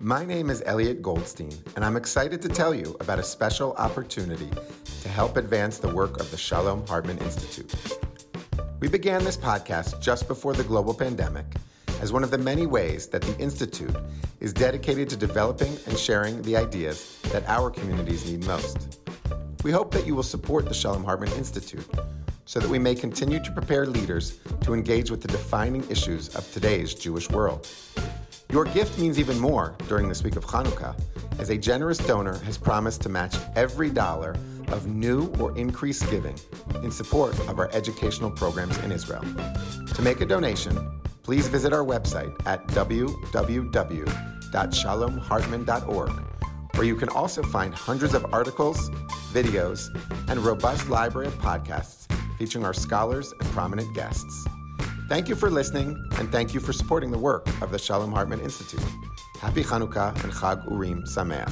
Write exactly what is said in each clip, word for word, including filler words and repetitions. My name is Elliot Goldstein, and I'm excited to tell you about a special opportunity to help advance the work of the Shalom Hartman Institute. We began this podcast just before the global pandemic as one of the many ways that the Institute is dedicated to developing and sharing the ideas that our communities need most. We hope that you will support the Shalom Hartman Institute so that we may continue to prepare leaders to engage with the defining issues of today's Jewish world. Your gift means even more during this week of Hanukkah, as a generous donor has promised to match every dollar of new or increased giving in support of our educational programs in Israel. To make a donation, please visit our website at w w w dot shalom hartman dot org, where you can also find hundreds of articles, videos, and a robust library of podcasts featuring our scholars and prominent guests. Thank you for listening, and thank you for supporting the work of the Shalom Hartman Institute. Happy Chanukah and Chag Urim Sameach.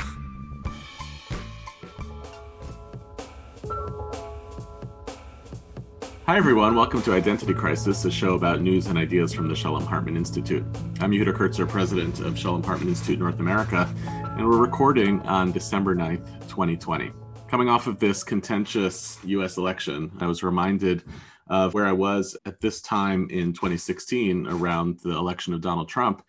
Hi, everyone. Welcome to Identity Crisis, a show about news and ideas from the Shalom Hartman Institute. I'm Yehuda Kurtzer, president of Shalom Hartman Institute North America, and we're recording on December ninth, twenty twenty. Coming off of this contentious U S election, I was reminded of where I was at this time in twenty sixteen around the election of Donald Trump,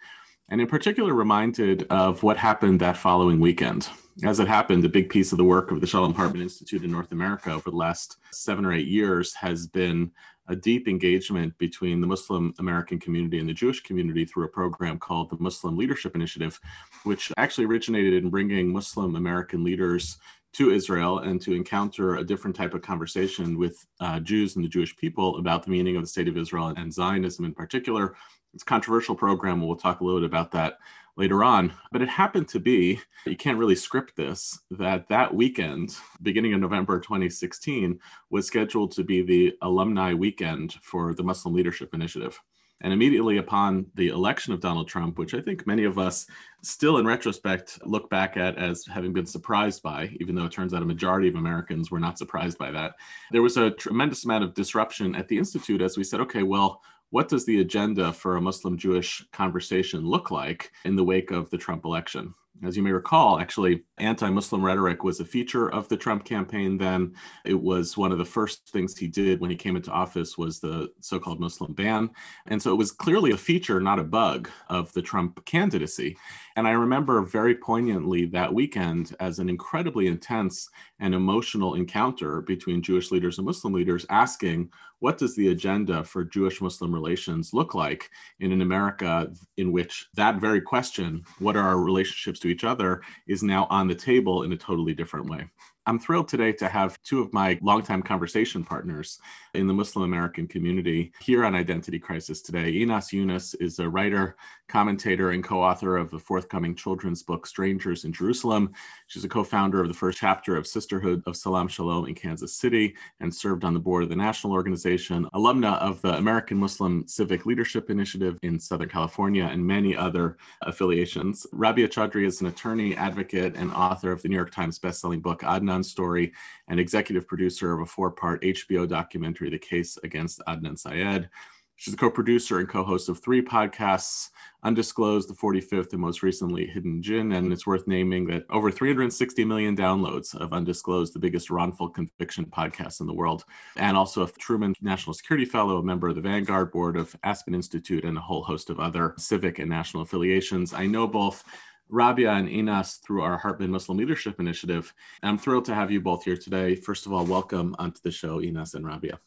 and in particular reminded of what happened that following weekend. As it happened, a big piece of the work of the Shalom Hartman Institute in North America over the last seven or eight years has been a deep engagement between the Muslim American community and the Jewish community through a program called the Muslim Leadership Initiative, which actually originated in bringing Muslim American leaders to Israel and to encounter a different type of conversation with uh, Jews and the Jewish people about the meaning of the state of Israel and Zionism in particular. It's a controversial program, and we'll talk a little bit about that later on. But it happened to be, you can't really script this, that that weekend, beginning of November twenty sixteen, was scheduled to be the alumni weekend for the Muslim Leadership Initiative. And immediately upon the election of Donald Trump, which I think many of us still in retrospect look back at as having been surprised by, even though it turns out a majority of Americans were not surprised by that, there was a tremendous amount of disruption at the Institute as we said, okay, well, what does the agenda for a Muslim-Jewish conversation look like in the wake of the Trump election? As you may recall, actually, anti-Muslim rhetoric was a feature of the Trump campaign then. It was one of the first things he did when he came into office was the so-called Muslim ban. And so it was clearly a feature, not a bug, of the Trump candidacy. And I remember very poignantly that weekend as an incredibly intense and emotional encounter between Jewish leaders and Muslim leaders asking, what does the agenda for Jewish-Muslim relations look like in an America in which that very question, what are our relationships to each other, is now on the table in a totally different way. I'm thrilled today to have two of my longtime conversation partners in the Muslim American community here on Identity Crisis today. Inas Yunus is a writer, commentator, and co-author of the forthcoming children's book, Strangers in Jerusalem. She's a co-founder of the first chapter of Sisterhood of Salaam Shalom in Kansas City and served on the board of the national organization, alumna of the American Muslim Civic Leadership Initiative in Southern California, and many other affiliations. Rabia Chaudhry is an attorney, advocate, and author of the New York Times bestselling book, Adnan's Story, and executive producer of a four-part H B O documentary, The Case Against Adnan Syed. She's a co-producer and co-host of three podcasts, Undisclosed, The forty-fifth, and most recently, Hidden Jinn. And it's worth naming that over three hundred sixty million downloads of Undisclosed, the biggest wrongful conviction podcast in the world, and also a Truman National Security Fellow, a member of the Vanguard Board of Aspen Institute, and a whole host of other civic and national affiliations. I know both Rabia and Inas through our Hartman Muslim Leadership Initiative. And I'm thrilled to have you both here today. First of all, welcome onto the show, Inas and Rabia.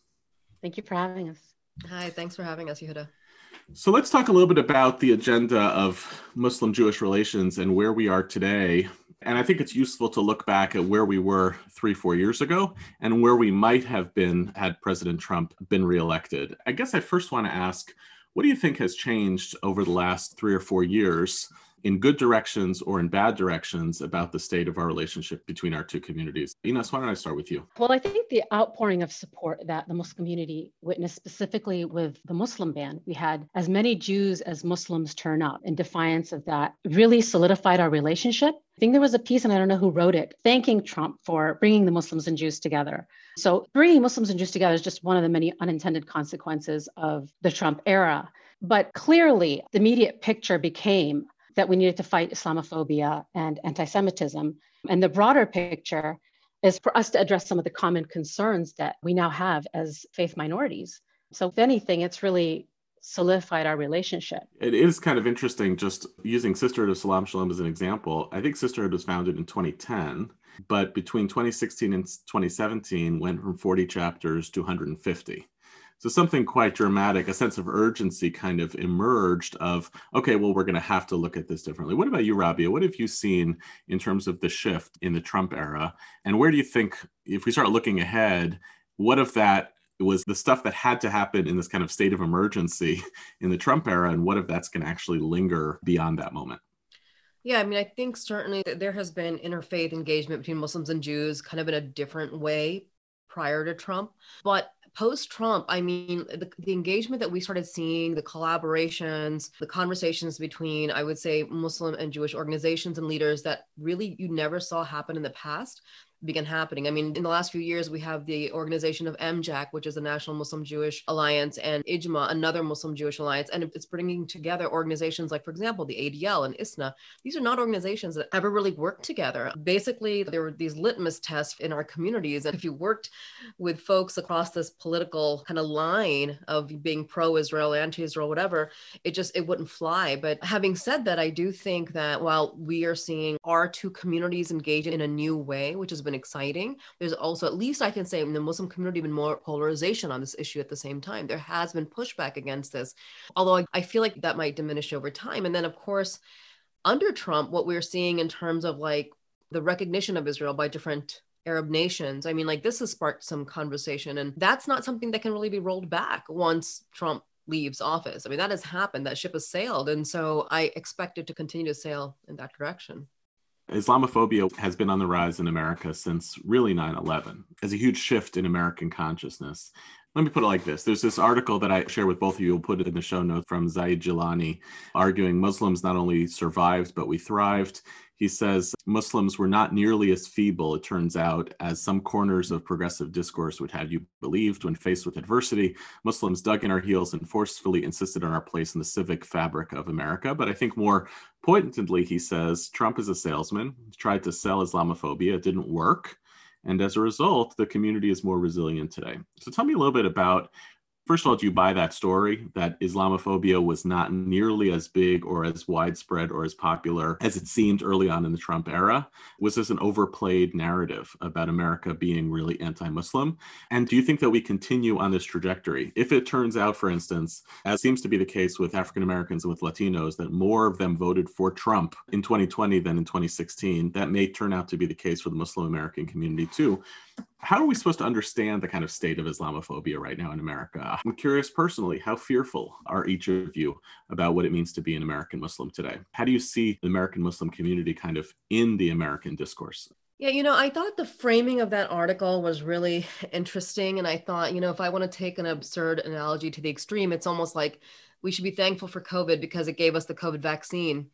Thank you for having us. Hi, thanks for having us, Yehuda. So let's talk a little bit about the agenda of Muslim-Jewish relations and where we are today. And I think it's useful to look back at where we were three, four years ago and where we might have been had President Trump been reelected. I guess I first want to ask, what do you think has changed over the last three or four years in good directions or in bad directions about the state of our relationship between our two communities? Inas, why don't I start with you? Well, I think the outpouring of support that the Muslim community witnessed specifically with the Muslim ban, we had as many Jews as Muslims turn up in defiance of that, really solidified our relationship. I think there was a piece, and I don't know who wrote it, thanking Trump for bringing the Muslims and Jews together. So bringing Muslims and Jews together is just one of the many unintended consequences of the Trump era. But clearly, the immediate picture became that we needed to fight Islamophobia and anti-Semitism. And the broader picture is for us to address some of the common concerns that we now have as faith minorities. So if anything, it's really solidified our relationship. It is kind of interesting, just using Sisterhood of Salaam Shalom as an example. I think Sisterhood was founded in twenty ten, but between twenty sixteen and twenty seventeen went from forty chapters to one hundred fifty. So something quite dramatic, a sense of urgency kind of emerged of, okay, well, we're going to have to look at this differently. What about you, Rabia? What have you seen in terms of the shift in the Trump era? And where do you think, if we start looking ahead, what of that was the stuff that had to happen in this kind of state of emergency in the Trump era, and what if that's going to actually linger beyond that moment? Yeah, I mean, I think certainly that there has been interfaith engagement between Muslims and Jews kind of in a different way prior to Trump. But post-Trump, I mean, the, the engagement that we started seeing, the collaborations, the conversations between, I would say, Muslim and Jewish organizations and leaders that really you never saw happen in the past began happening. I mean, in the last few years, we have the organization of M J A C, which is the National Muslim Jewish Alliance, and I J M A, another Muslim Jewish Alliance. And it's bringing together organizations like, for example, the A D L and I S N A. These are not organizations that ever really worked together. Basically, there were these litmus tests in our communities. And if you worked with folks across this political kind of line of being pro-Israel, anti-Israel, whatever, it just, it wouldn't fly. But having said that, I do think that while we are seeing our two communities engage in a new way, which has been exciting. There's also, at least I can say, in the Muslim community, been more polarization on this issue at the same time. There has been pushback against this, although I feel like that might diminish over time. And then, of course, under Trump, what we're seeing in terms of like the recognition of Israel by different Arab nations, I mean, like this has sparked some conversation, and that's not something that can really be rolled back once Trump leaves office. I mean, that has happened. That ship has sailed. And so I expect it to continue to sail in that direction. Islamophobia has been on the rise in America since really nine eleven as a huge shift in American consciousness. Let me put it like this. There's this article that I share with both of you. We'll put it in the show notes from Zaid Jilani, arguing Muslims not only survived, but we thrived. He says, Muslims were not nearly as feeble, it turns out, as some corners of progressive discourse would have you believed. When faced with adversity, Muslims dug in our heels and forcefully insisted on our place in the civic fabric of America. But I think more pointedly, he says, Trump is a salesman, tried to sell Islamophobia, it didn't work. And as a result, the community is more resilient today. So tell me a little bit about, first of all, do you buy that story that Islamophobia was not nearly as big or as widespread or as popular as it seemed early on in the Trump era? Was this an overplayed narrative about America being really anti-Muslim? And do you think that we continue on this trajectory? If it turns out, for instance, as seems to be the case with African-Americans and with Latinos, that more of them voted for Trump in twenty twenty than in twenty sixteen, that may turn out to be the case for the Muslim American community too. How are we supposed to understand the kind of state of Islamophobia right now in America? I'm curious personally, how fearful are each of you about what it means to be an American Muslim today? How do you see the American Muslim community kind of in the American discourse? Yeah, you know, I thought the framing of that article was really interesting. And I thought, you know, if I want to take an absurd analogy to the extreme, it's almost like we should be thankful for COVID because it gave us the COVID vaccine.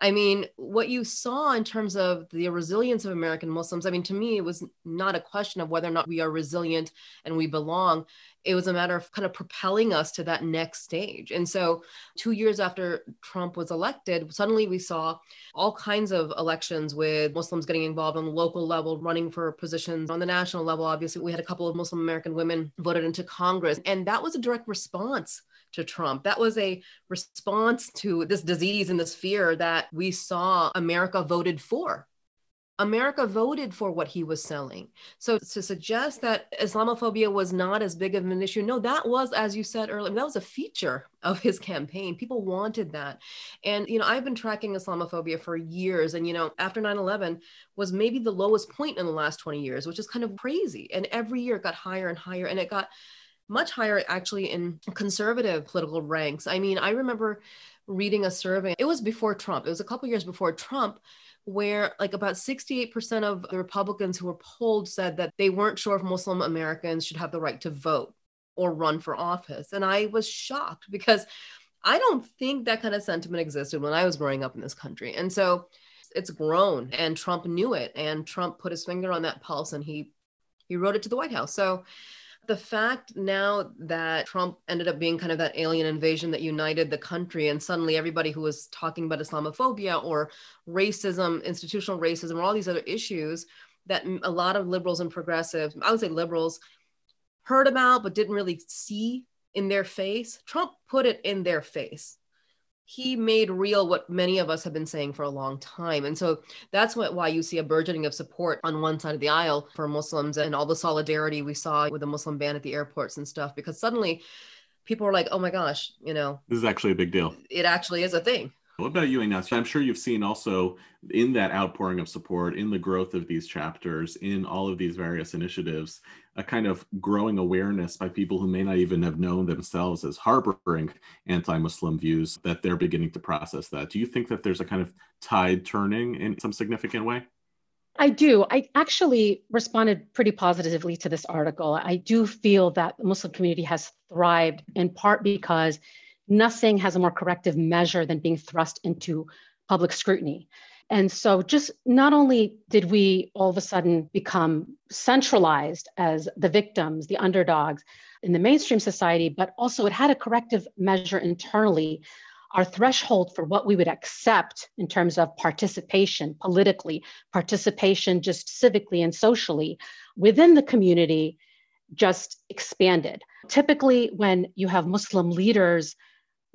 I mean, what you saw in terms of the resilience of American Muslims, I mean, to me, it was not a question of whether or not we are resilient and we belong. It was a matter of kind of propelling us to that next stage. And so two years after Trump was elected, suddenly we saw all kinds of elections with Muslims getting involved on the local level, running for positions on the national level. Obviously, we had a couple of Muslim American women voted into Congress, and that was a direct response to Trump. That was a response to this disease and this fear that we saw America voted for. America voted for what he was selling. So to suggest that Islamophobia was not as big of an issue, no, that was, as you said earlier, that was a feature of his campaign. People wanted that. And, you know, I've been tracking Islamophobia for years. And, you know, after nine eleven was maybe the lowest point in the last twenty years, which is kind of crazy. And every year it got higher and higher. And it got much higher actually in conservative political ranks. I mean, I remember reading a survey. It was before Trump. It was a couple of years before Trump, where like about sixty-eight percent of the Republicans who were polled said that they weren't sure if Muslim Americans should have the right to vote or run for office. And I was shocked because I don't think that kind of sentiment existed when I was growing up in this country. And so it's grown, and Trump knew it, and Trump put his finger on that pulse, and he, he wrote it to the White House. So The fact now that Trump ended up being kind of that alien invasion that united the country, and suddenly everybody who was talking about Islamophobia or racism, institutional racism, or all these other issues that a lot of liberals and progressives, I would say liberals, heard about but didn't really see in their face, Trump put it in their face. He made real what many of us have been saying for a long time. And so that's what, why you see a burgeoning of support on one side of the aisle for Muslims and all the solidarity we saw with the Muslim ban at the airports and stuff, because suddenly people were like, oh my gosh, you know. This is actually a big deal. It actually is a thing. What about you, Inas? I'm sure you've seen also in that outpouring of support, in the growth of these chapters, in all of these various initiatives, a kind of growing awareness by people who may not even have known themselves as harboring anti-Muslim views, that they're beginning to process that. Do you think that there's a kind of tide turning in some significant way? I do. I actually responded pretty positively to this article. I do feel that the Muslim community has thrived in part because nothing has a more corrective measure than being thrust into public scrutiny. And so just not only did we all of a sudden become centralized as the victims, the underdogs in the mainstream society, but also it had a corrective measure internally. Our threshold for what we would accept in terms of participation politically, participation just civically and socially within the community just expanded. Typically, when you have Muslim leaders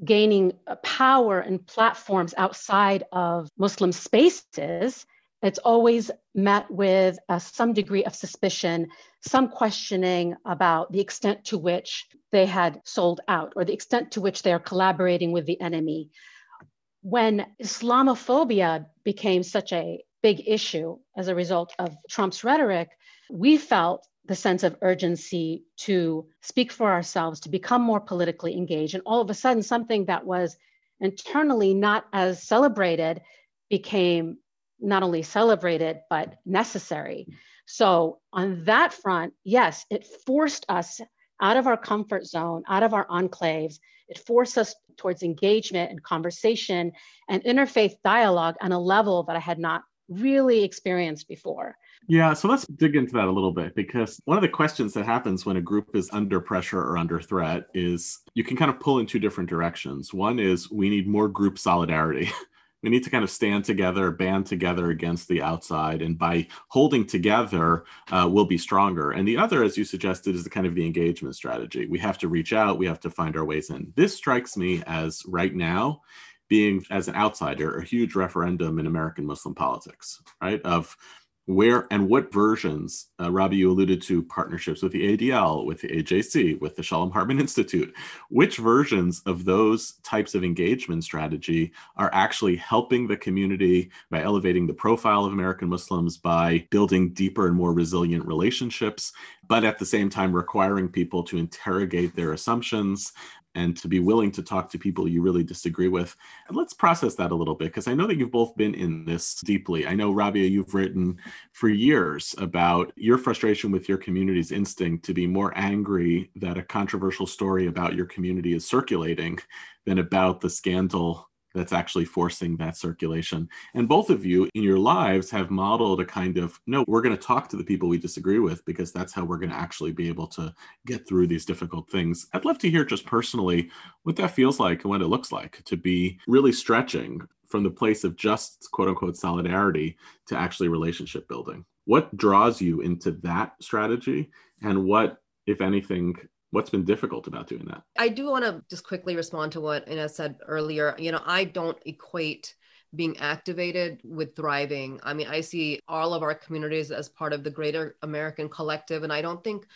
gaining power and platforms outside of Muslim spaces, it's always met with uh, some degree of suspicion, some questioning about the extent to which they had sold out or the extent to which they are collaborating with the enemy. When Islamophobia became such a big issue as a result of Trump's rhetoric, we felt the sense of urgency to speak for ourselves, to become more politically engaged. And all of a sudden, something that was internally not as celebrated became not only celebrated, but necessary. So on that front, yes, it forced us out of our comfort zone, out of our enclaves. It forced us towards engagement and conversation and interfaith dialogue on a level that I had not really experienced before. Yeah, so let's dig into that a little bit, because one of the questions that happens when a group is under pressure or under threat is you can kind of pull in two different directions. One is we need more group solidarity. We need to kind of stand together, band together against the outside, and by holding together, uh, we'll be stronger. And the other, as you suggested, is the kind of the engagement strategy. We have to reach out, we have to find our ways in. This strikes me as right now, being as an outsider, a huge referendum in American Muslim politics, right? Of where and what versions, uh, Rabia, you alluded to partnerships with the A D L, with the A J C, with the Shalom Hartman Institute, which versions of those types of engagement strategy are actually helping the community by elevating the profile of American Muslims, by building deeper and more resilient relationships, but at the same time requiring people to interrogate their assumptions and to be willing to talk to people you really disagree with. And let's process that a little bit, because I know that you've both been in this deeply. I know, Rabia, you've written for years about your frustration with your community's instinct to be more angry that a controversial story about your community is circulating than about the scandal that's actually forcing that circulation. And both of you in your lives have modeled a kind of, no, we're going to talk to the people we disagree with, because that's how we're going to actually be able to get through these difficult things. I'd love to hear just personally what that feels like and what it looks like to be really stretching from the place of just quote unquote solidarity to actually relationship building. What draws you into that strategy, and what, if anything, what's been difficult about doing that? I do want to just quickly respond to what Ines said earlier. You know, I don't equate being activated with thriving. I mean, I see all of our communities as part of the greater American collective. And I don't think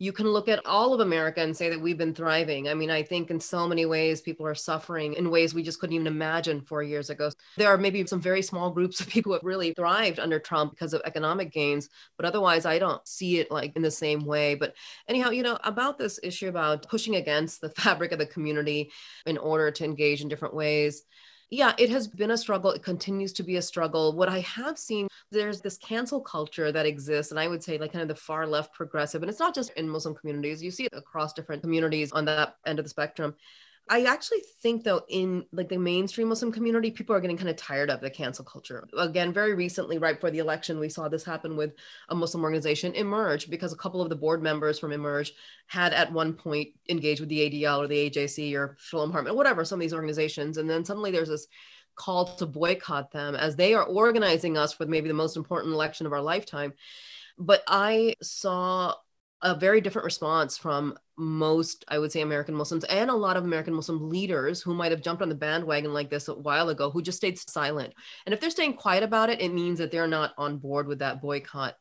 you can look at all of America and say that we've been thriving. I mean, I think in so many ways, people are suffering in ways we just couldn't even imagine four years ago. There are maybe some very small groups of people who have really thrived under Trump because of economic gains, but otherwise I don't see it like in the same way. But anyhow, you know, about this issue about pushing against the fabric of the community in order to engage in different ways. Yeah, it has been a struggle. It continues to be a struggle. What I have seen, there's this cancel culture that exists, and I would say like kind of the far left progressive, and it's not just in Muslim communities. You see it across different communities on that end of the spectrum. I actually think, though, in like the mainstream Muslim community, people are getting kind of tired of the cancel culture. Again, very recently, right before the election, we saw this happen with a Muslim organization, Emerge, because a couple of the board members from Emerge had at one point engaged with the A D L or the A J C or Shalom Hartman, whatever, some of these organizations. And then suddenly there's this call to boycott them as they are organizing us for maybe the most important election of our lifetime. But I saw a very different response from most, I would say, American Muslims and a lot of American Muslim leaders who might have jumped on the bandwagon like this a while ago, who just stayed silent. And if they're staying quiet about it, it means that they're not on board with that boycott.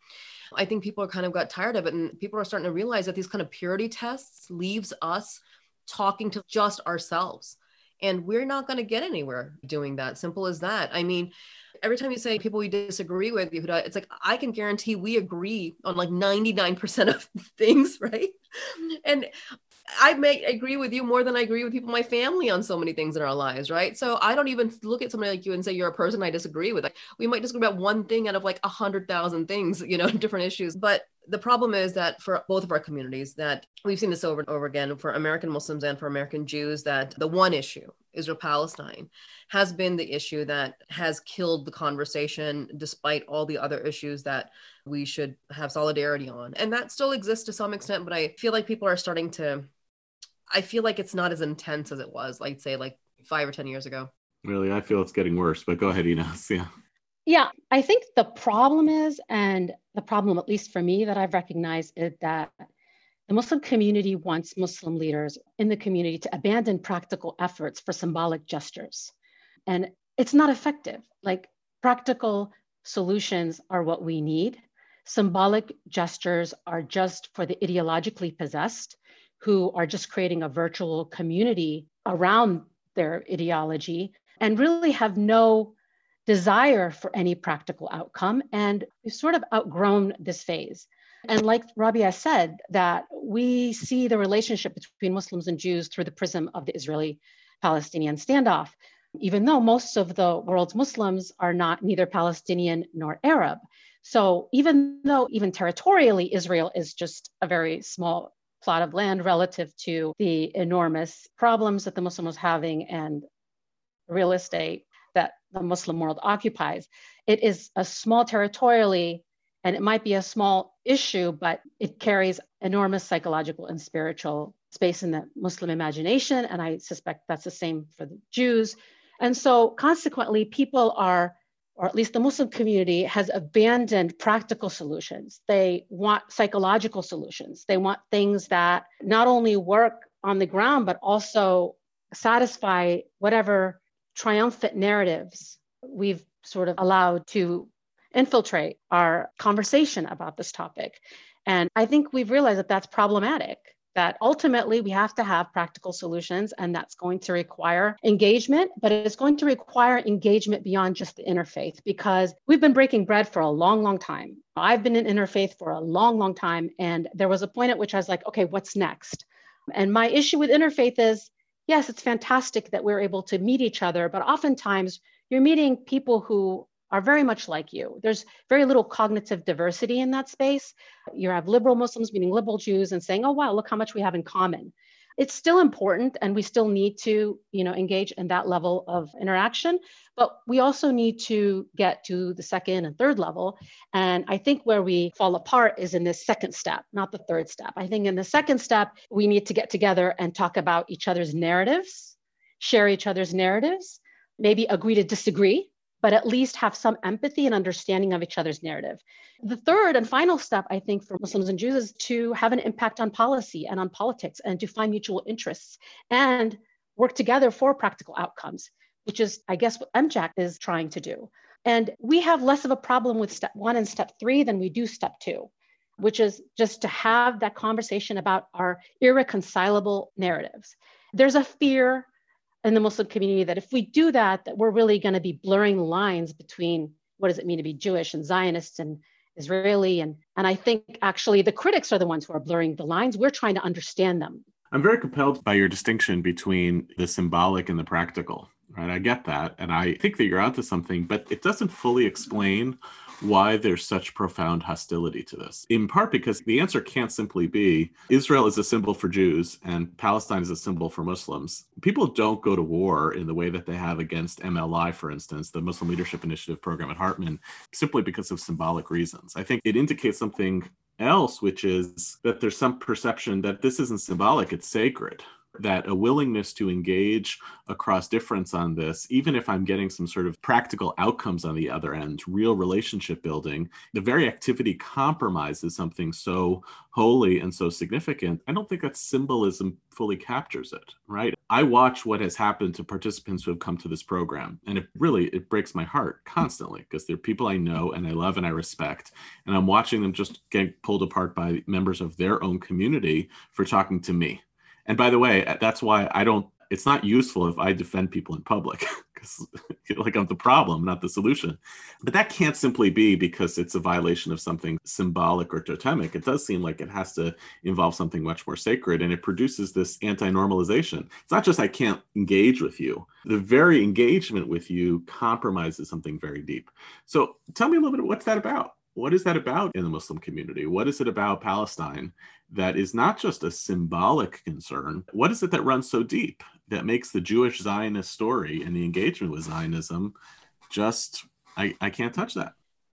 I think people are kind of got tired of it, and people are starting to realize that these kind of purity tests leaves us talking to just ourselves. And we're not going to get anywhere doing that. Simple as that. I mean, every time you say people we disagree with, Yehuda, it's like, I can guarantee we agree on like ninety-nine percent of things, right? And I may agree with you more than I agree with people in my family on so many things in our lives, right? So I don't even look at somebody like you and say, you're a person I disagree with. Like, we might disagree about one thing out of like one hundred thousand things, you know, different issues. But the problem is that for both of our communities, that we've seen this over and over again for American Muslims and for American Jews, that the one issue, Israel-Palestine, has been the issue that has killed the conversation, despite all the other issues that we should have solidarity on. And that still exists to some extent, but I feel like people are starting to, I feel like it's not as intense as it was, like say like five or ten years ago. Really, I feel it's getting worse, but go ahead, Inas. Yeah. Yeah, I think the problem is, and the problem, at least for me, that I've recognized is that the Muslim community wants Muslim leaders in the community to abandon practical efforts for symbolic gestures. And it's not effective. Like, practical solutions are what we need. Symbolic gestures are just for the ideologically possessed, who are just creating a virtual community around their ideology and really have no desire for any practical outcome. And we've sort of outgrown this phase. And like Rabia said, that we see the relationship between Muslims and Jews through the prism of the Israeli-Palestinian standoff, even though most of the world's Muslims are not neither Palestinian nor Arab. So even though even territorially, Israel is just a very small plot of land relative to the enormous problems that the Muslim was having and real estate that the Muslim world occupies, it is a small territorially, and it might be a small issue, but it carries enormous psychological and spiritual space in the Muslim imagination. And I suspect that's the same for the Jews. And so consequently, people are, or at least the Muslim community, has abandoned practical solutions. They want psychological solutions. They want things that not only work on the ground, but also satisfy whatever triumphant narratives we've sort of allowed to infiltrate our conversation about this topic. And I think we've realized that that's problematic, that ultimately we have to have practical solutions, and that's going to require engagement, but it's going to require engagement beyond just the interfaith, because we've been breaking bread for a long, long time. I've been in interfaith for a long, long time. And there was a point at which I was like, okay, what's next? And my issue with interfaith is, yes, it's fantastic that we're able to meet each other, but oftentimes you're meeting people who are very much like you. There's very little cognitive diversity in that space. You have liberal Muslims meeting liberal Jews and saying, oh, wow, look how much we have in common. It's still important, and we still need to, you know, engage in that level of interaction, but we also need to get to the second and third level. And I think where we fall apart is in this second step, not the third step. I think in the second step, we need to get together and talk about each other's narratives, share each other's narratives, maybe agree to disagree, but at least have some empathy and understanding of each other's narrative. The third and final step, I think, for Muslims and Jews is to have an impact on policy and on politics, and to find mutual interests and work together for practical outcomes, which is, I guess, what M J A C is trying to do. And we have less of a problem with step one and step three than we do step two, which is just to have that conversation about our irreconcilable narratives. There's a fear in the Muslim community that if we do that, that we're really going to be blurring lines between what does it mean to be Jewish and Zionist and Israeli. And, and I think actually the critics are the ones who are blurring the lines. We're trying to understand them. I'm very compelled by your distinction between the symbolic and the practical, right? I get that. And I think that you're onto something, but it doesn't fully explain why there's such profound hostility to this, in part because the answer can't simply be Israel is a symbol for Jews and Palestine is a symbol for Muslims. People don't go to war in the way that they have against M L I, for instance, the Muslim Leadership Initiative program at Hartman, simply because of symbolic reasons. I think it indicates something else, which is that there's some perception that this isn't symbolic, it's sacred, that a willingness to engage across difference on this, even if I'm getting some sort of practical outcomes on the other end, real relationship building, the very activity compromises something so holy and so significant. I don't think that symbolism fully captures it, right? I watch what has happened to participants who have come to this program, and it really, it breaks my heart constantly, because they're people I know and I love and I respect, and I'm watching them just get pulled apart by members of their own community for talking to me. And by the way, that's why I don't, it's not useful if I defend people in public, because like I'm the problem, not the solution. But that can't simply be because it's a violation of something symbolic or totemic. It does seem like it has to involve something much more sacred, and it produces this anti-normalization. It's not just I can't engage with you. The very engagement with you compromises something very deep. So tell me a little bit, what's that about? What is that about in the Muslim community? What is it about Palestine that is not just a symbolic concern? What is it that runs so deep that makes the Jewish Zionist story and the engagement with Zionism just, I, I can't touch that?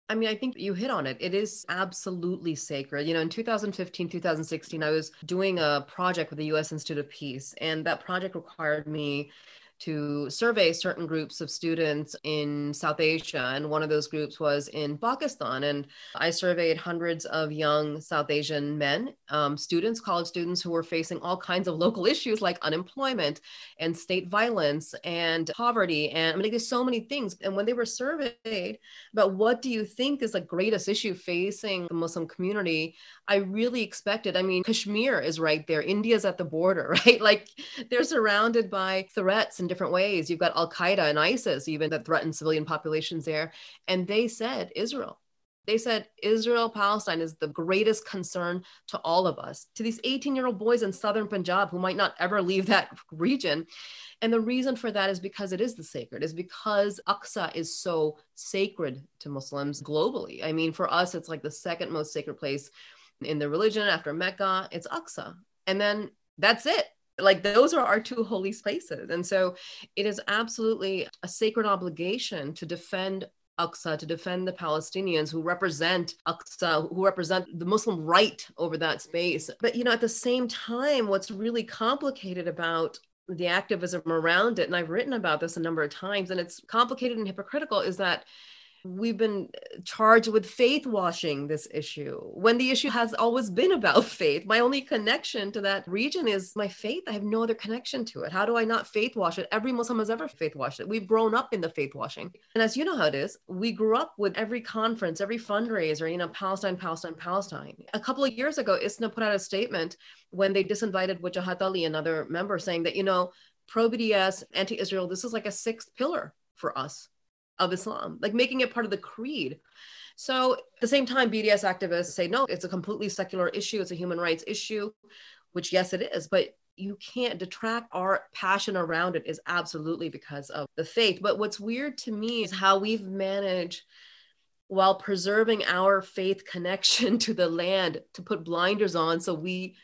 I mean, I think you hit on it. It is absolutely sacred. You know, in two thousand fifteen, two thousand sixteen, I was doing a project with the U S Institute of Peace, and that project required me to survey certain groups of students in South Asia. And one of those groups was in Pakistan. And I surveyed hundreds of young South Asian men, um, students, college students who were facing all kinds of local issues like unemployment and state violence and poverty. And I mean, there's so many things. And when they were surveyed about what do you think is the greatest issue facing the Muslim community, I really expected, I mean, Kashmir is right there. India's at the border, right? Like they're surrounded by threats and different ways. You've got Al-Qaeda and ISIS, even that threaten civilian populations there. And they said, Israel, they said, Israel, Palestine is the greatest concern to all of us, to these eighteen year old boys in Southern Punjab who might not ever leave that region. And the reason for that is because it is the sacred, is because Aqsa is so sacred to Muslims globally. I mean, for us, it's like the second most sacred place in the religion after Mecca, it's Aqsa. And then that's it. Like those are our two holy spaces. And so it is absolutely a sacred obligation to defend Aqsa, to defend the Palestinians who represent Aqsa, who represent the Muslim right over that space. But, you know, at the same time, what's really complicated about the activism around it, and I've written about this a number of times, and it's complicated and hypocritical, is that we've been charged with faith washing this issue when the issue has always been about faith. My only connection to that region is my faith. I have no other connection to it. How do I not faith wash it? Every Muslim has ever faith washed it. We've grown up in the faith washing. And as you know how it is, we grew up with every conference, every fundraiser, you know, Palestine, Palestine, Palestine. A couple of years ago, ISNA put out a statement when they disinvited Wajahat Ali, another member, saying that, you know, pro-B D S, anti-Israel, this is like a sixth pillar for us of Islam, like making it part of the creed. So at the same time, B D S activists say, no, it's a completely secular issue. It's a human rights issue, which yes, it is, but you can't detract our passion around it is absolutely because of the faith. But what's weird to me is how we've managed, while preserving our faith connection to the land, to put blinders on so we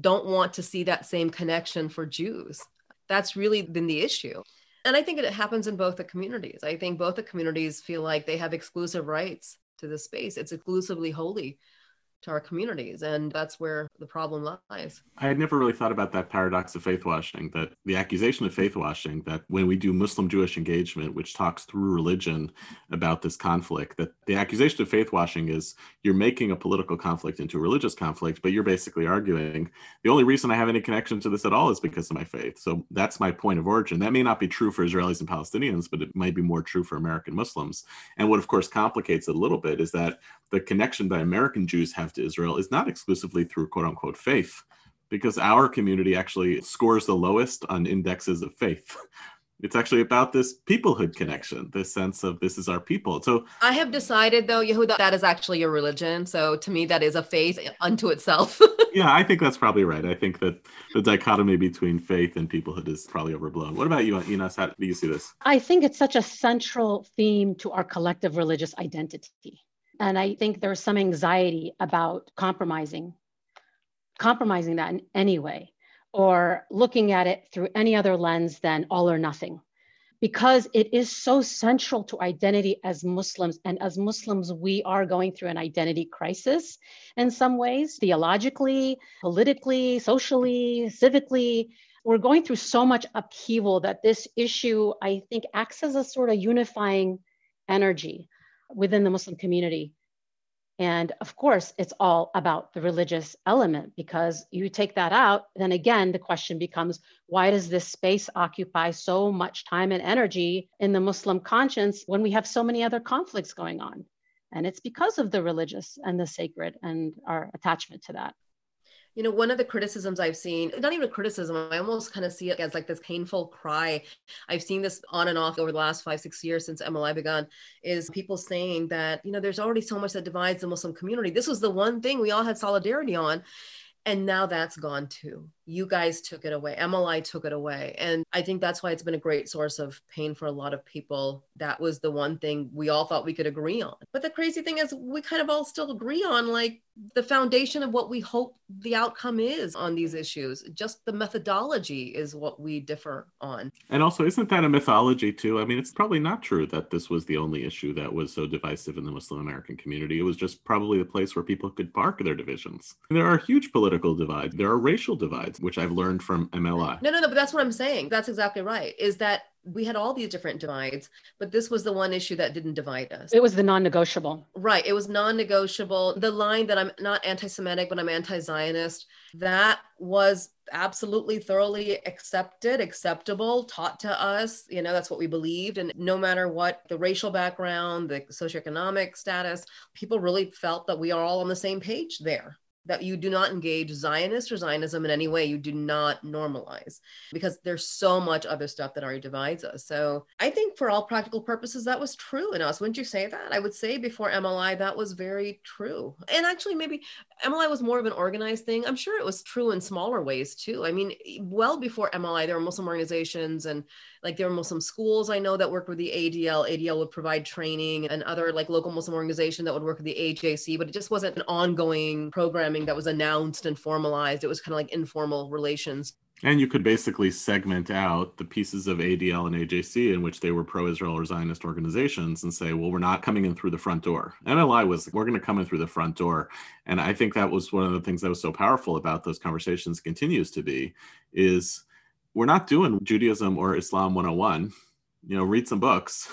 don't want to see that same connection for Jews. That's really been the issue. And I think it happens in both the communities. I think both the communities feel like they have exclusive rights to the space. It's exclusively holy to our communities. And that's where the problem lies. I had never really thought about that paradox of faith washing, that the accusation of faith washing, that when we do Muslim-Jewish engagement, which talks through religion about this conflict, that the accusation of faith washing is you're making a political conflict into a religious conflict, but you're basically arguing the only reason I have any connection to this at all is because of my faith. So that's my point of origin. That may not be true for Israelis and Palestinians, but it might be more true for American Muslims. And what of course complicates it a little bit is that the connection that American Jews have to Israel is not exclusively through quote unquote faith, because our community actually scores the lowest on indexes of faith. It's actually about this peoplehood connection, this sense of this is our people. So I have decided, though, Yehuda, that is actually your religion. So to me, that is a faith unto itself. Yeah, I think that's probably right. I think that the dichotomy between faith and peoplehood is probably overblown. What about you, Inas? How do you see this? I think it's such a central theme to our collective religious identity. And I think there's some anxiety about compromising, compromising that in any way, or looking at it through any other lens than all or nothing, because it is so central to identity as Muslims. And as Muslims, we are going through an identity crisis in some ways, theologically, politically, socially, civically. We're going through so much upheaval that this issue, I think, acts as a sort of unifying energy within the Muslim community. And of course, it's all about the religious element, because you take that out, then again, the question becomes, why does this space occupy so much time and energy in the Muslim conscience when we have so many other conflicts going on? And it's because of the religious and the sacred and our attachment to that. You know, one of the criticisms I've seen, not even a criticism, I almost kind of see it as like this painful cry. I've seen this on and off over the last five, six years since M L I began, is people saying that, you know, there's already so much that divides the Muslim community. This was the one thing we all had solidarity on. And now that's gone too. You guys took it away. M L I took it away. And I think that's why it's been a great source of pain for a lot of people. That was the one thing we all thought we could agree on. But the crazy thing is we kind of all still agree on like the foundation of what we hope the outcome is on these issues. Just the methodology is what we differ on. And also, isn't that a mythology too? I mean, it's probably not true that this was the only issue that was so divisive in the Muslim American community. It was just probably the place where people could park their divisions. And there are huge political Political divide. There are racial divides, which I've learned from M L I. No, no, no, but that's what I'm saying. That's exactly right, is that we had all these different divides, but this was the one issue that didn't divide us. It was the non-negotiable. Right. It was non-negotiable. The line that I'm not anti-Semitic, but I'm anti-Zionist, that was absolutely thoroughly accepted, acceptable, taught to us. You know, that's what we believed. And no matter what the racial background, the socioeconomic status, people really felt that we are all on the same page there. That you do not engage Zionist or Zionism in any way. You do not normalize, because there's so much other stuff that already divides us. So I think for all practical purposes, that was true in us. Wouldn't you say that? I would say before M L I, that was very true. And actually maybe M L I was more of an organized thing. I'm sure it was true in smaller ways too. I mean, well before M L I, there were Muslim organizations, and like there were Muslim schools I know that worked with the A D L. A D L would provide training, and other like local Muslim organization that would work with the A J C, but it just wasn't an ongoing program that was announced and formalized. It was kind of like informal relations. And you could basically segment out the pieces of A D L and A J C in which they were pro-Israel or Zionist organizations and say, well, we're not coming in through the front door. M L I was, we're going to come in through the front door. And I think that was one of the things that was so powerful about those conversations, continues to be, is we're not doing Judaism or Islam one oh one. You know, read some books.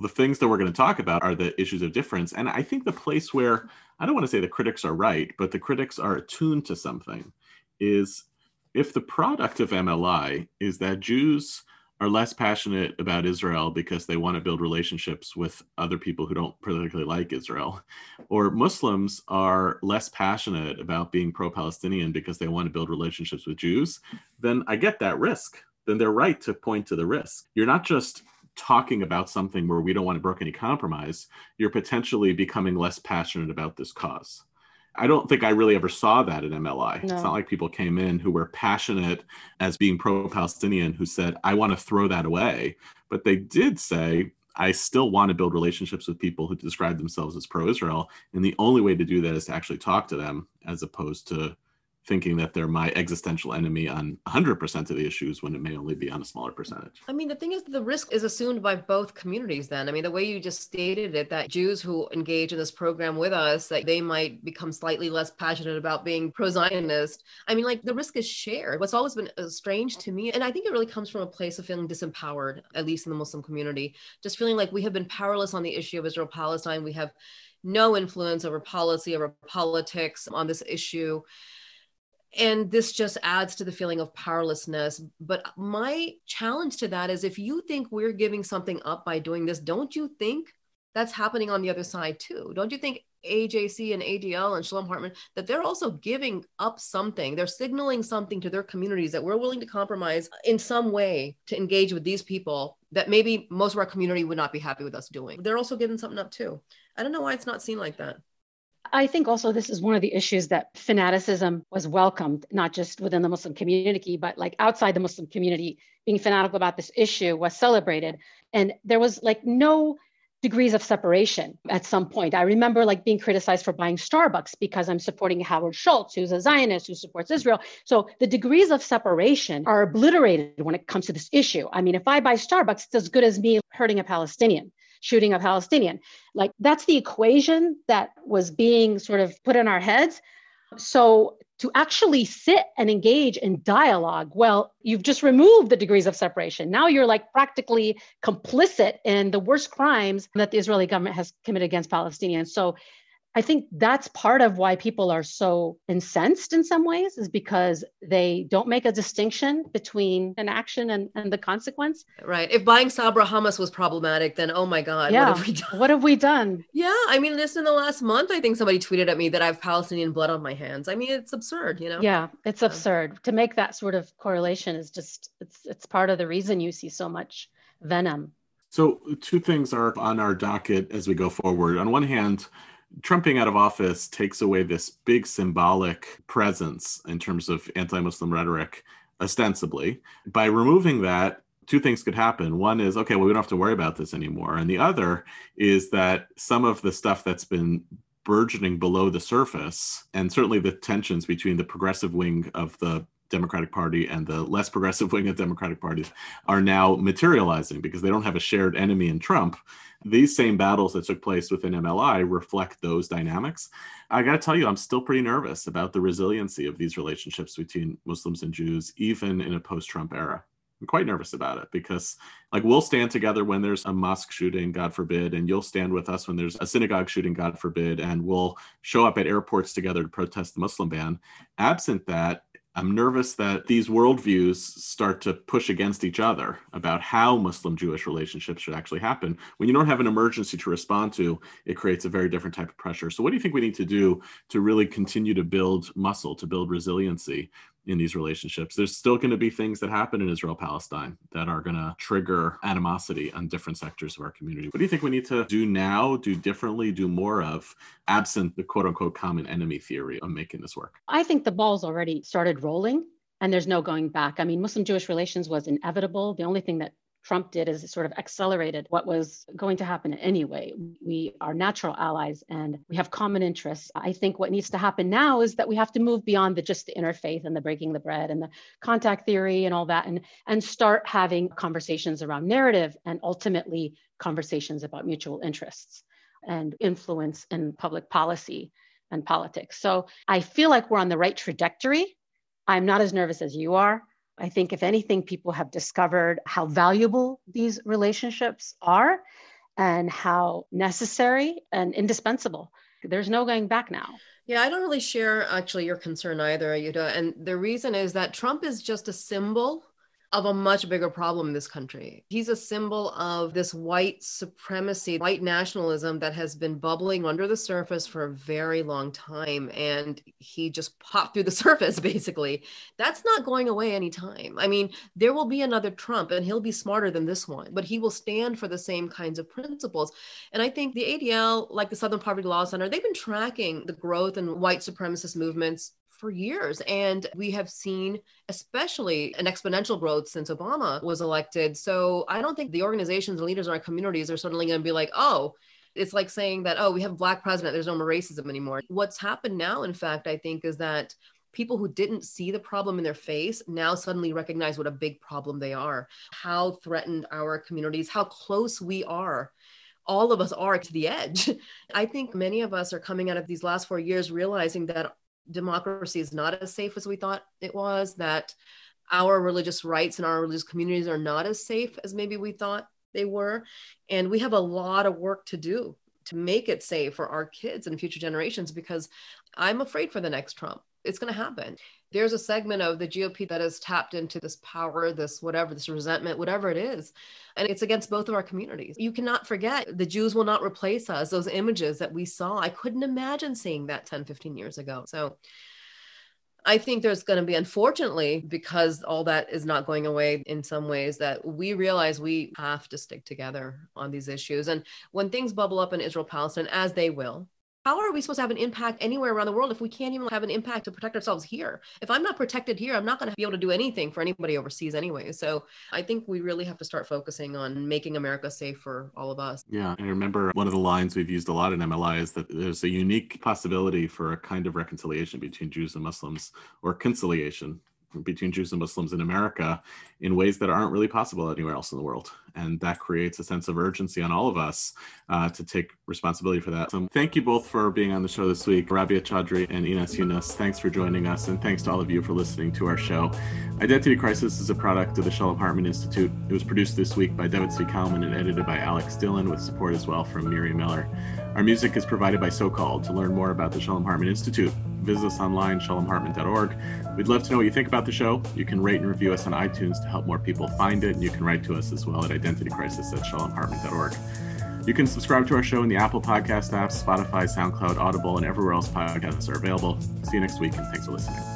The things that we're going to talk about are the issues of difference. And I think the place where, I don't want to say the critics are right, but the critics are attuned to something, is if the product of M L I is that Jews are less passionate about Israel because they want to build relationships with other people who don't politically like Israel, or Muslims are less passionate about being pro-Palestinian because they want to build relationships with Jews, then I get that risk. Then they're right to point to the risk. You're not just talking about something where we don't want to brook any compromise. You're potentially becoming less passionate about this cause. I don't think I really ever saw that in M L I. No. It's not like people came in who were passionate as being pro-Palestinian who said, I want to throw that away. But they did say, I still want to build relationships with people who describe themselves as pro-Israel. And the only way to do that is to actually talk to them, as opposed to thinking that they're my existential enemy on one hundred percent of the issues when it may only be on a smaller percentage. I mean, the thing is, the risk is assumed by both communities then. I mean, the way you just stated it, that Jews who engage in this program with us, that they might become slightly less passionate about being pro-Zionist. I mean, like the risk is shared. What's always been strange to me, and I think it really comes from a place of feeling disempowered, at least in the Muslim community, just feeling like we have been powerless on the issue of Israel-Palestine. We have no influence over policy, over politics on this issue. And this just adds to the feeling of powerlessness. But my challenge to that is, if you think we're giving something up by doing this, don't you think that's happening on the other side too. Don't you think A J C and A D L and Shalom Hartman, that they're also giving up something? They're signaling something to their communities that we're willing to compromise in some way to engage with these people that maybe most of our community would not be happy with us doing. They're also giving something up too. I don't know why it's not seen like that. I think also this is one of the issues that fanaticism was welcomed, not just within the Muslim community, but like outside the Muslim community, being fanatical about this issue was celebrated. And there was like no degrees of separation at some point. I remember like being criticized for buying Starbucks because I'm supporting Howard Schultz, who's a Zionist who supports Israel. So the degrees of separation are obliterated when it comes to this issue. I mean, if I buy Starbucks, it's as good as me hurting a Palestinian, shooting a Palestinian. Like that's the equation that was being sort of put in our heads. So to actually sit and engage in dialogue, well, you've just removed the degrees of separation. Now you're like practically complicit in the worst crimes that the Israeli government has committed against Palestinians. So I think that's part of why people are so incensed in some ways, is because they don't make a distinction between an action and, and the consequence. Right. If buying Sabra hummus was problematic, then oh my God, yeah. What have we done? What have we done? Yeah. I mean, this in the last month, I think somebody tweeted at me that I have Palestinian blood on my hands. I mean, it's absurd, you know? Yeah, it's yeah. absurd. To make that sort of correlation is just, it's it's part of the reason you see so much venom. So two things are on our docket as we go forward. On one hand, Trump being out of office takes away this big symbolic presence in terms of anti-Muslim rhetoric, ostensibly. By removing that, two things could happen. One is, okay, well, we don't have to worry about this anymore. And the other is that some of the stuff that's been burgeoning below the surface, and certainly the tensions between the progressive wing of the Democratic Party and the less progressive wing of Democratic parties, are now materializing because they don't have a shared enemy in Trump. These same battles that took place within M L I reflect those dynamics. I got to tell you, I'm still pretty nervous about the resiliency of these relationships between Muslims and Jews, even in a post-Trump era. I'm quite nervous about it because, like, we'll stand together when there's a mosque shooting, God forbid, and you'll stand with us when there's a synagogue shooting, God forbid, and we'll show up at airports together to protest the Muslim ban. Absent that, I'm nervous that these worldviews start to push against each other about how Muslim-Jewish relationships should actually happen. When you don't have an emergency to respond to, it creates a very different type of pressure. So what do you think we need to do to really continue to build muscle, to build resiliency in these relationships? There's still going to be things that happen in Israel-Palestine that are going to trigger animosity on different sectors of our community. What do you think we need to do now, do differently, do more of, absent the quote-unquote common enemy theory of making this work? I think the ball's already started rolling and there's no going back. I mean, Muslim-Jewish relations was inevitable. The only thing that Trump did is it sort of accelerated what was going to happen anyway. We are natural allies and we have common interests. I think what needs to happen now is that we have to move beyond the just the interfaith and the breaking the bread and the contact theory and all that, and, and start having conversations around narrative and ultimately conversations about mutual interests and influence in public policy and politics. So I feel like we're on the right trajectory. I'm not as nervous as you are. I think if anything, people have discovered how valuable these relationships are and how necessary and indispensable. There's no going back now. Yeah, I don't really share actually your concern either, Yehuda. And the reason is that Trump is just a symbol of a much bigger problem in this country. He's a symbol of this white supremacy, white nationalism that has been bubbling under the surface for a very long time. And he just popped through the surface, basically. That's not going away anytime. I mean, there will be another Trump and he'll be smarter than this one, but he will stand for the same kinds of principles. And I think the A D L, like the Southern Poverty Law Center, they've been tracking the growth in white supremacist movements for years. And we have seen especially an exponential growth since Obama was elected. So I don't think the organizations and leaders in our communities are suddenly going to be like, oh, it's like saying that, oh, we have a black president, there's no more racism anymore. What's happened now, in fact, I think, is that people who didn't see the problem in their face now suddenly recognize what a big problem they are, how threatened our communities, how close we are. All of us are to the edge. I think many of us are coming out of these last four years realizing that democracy is not as safe as we thought it was, that our religious rights and our religious communities are not as safe as maybe we thought they were. And we have a lot of work to do to make it safe for our kids and future generations, because I'm afraid for the next Trump. It's going to happen. there's a segment of the G O P that has tapped into this power, this whatever, this resentment, whatever it is. And it's against both of our communities. You cannot forget the Jews will not replace us. Those images that we saw, I couldn't imagine seeing that ten, fifteen years ago. So I think there's going to be, unfortunately, because all that is not going away in some ways, that we realize we have to stick together on these issues. And when things bubble up in Israel-Palestine, as they will, how are we supposed to have an impact anywhere around the world if we can't even have an impact to protect ourselves here? If I'm not protected here, I'm not going to be able to do anything for anybody overseas anyway. So I think we really have to start focusing on making America safe for all of us. Yeah. And remember, one of the lines we've used a lot in M L I is that there's a unique possibility for a kind of reconciliation between Jews and Muslims, or conciliation between Jews and Muslims in America in ways that aren't really possible anywhere else in the world. And that creates a sense of urgency on all of us uh, to take responsibility for that. So thank you both for being on the show this week. Rabia Chaudhry and Inas Yunus, thanks for joining us. And thanks to all of you for listening to our show. Identity Crisis is a product of the Shalom Hartman Institute. It was produced this week by David C. Kalman and edited by Alex Dillon, with support as well from Miriam Miller. Our music is provided by So Called. To learn more about the Shalom Hartman Institute, visit us online, shalom hartman dot org. We'd love to know what you think about the show. You can rate and review us on iTunes to help more people find it. And you can write to us as well at identity crisis at shalom hartman dot org. You can subscribe to our show in the Apple Podcast app, Spotify, SoundCloud, Audible, and everywhere else podcasts are available. See you next week, and thanks for listening.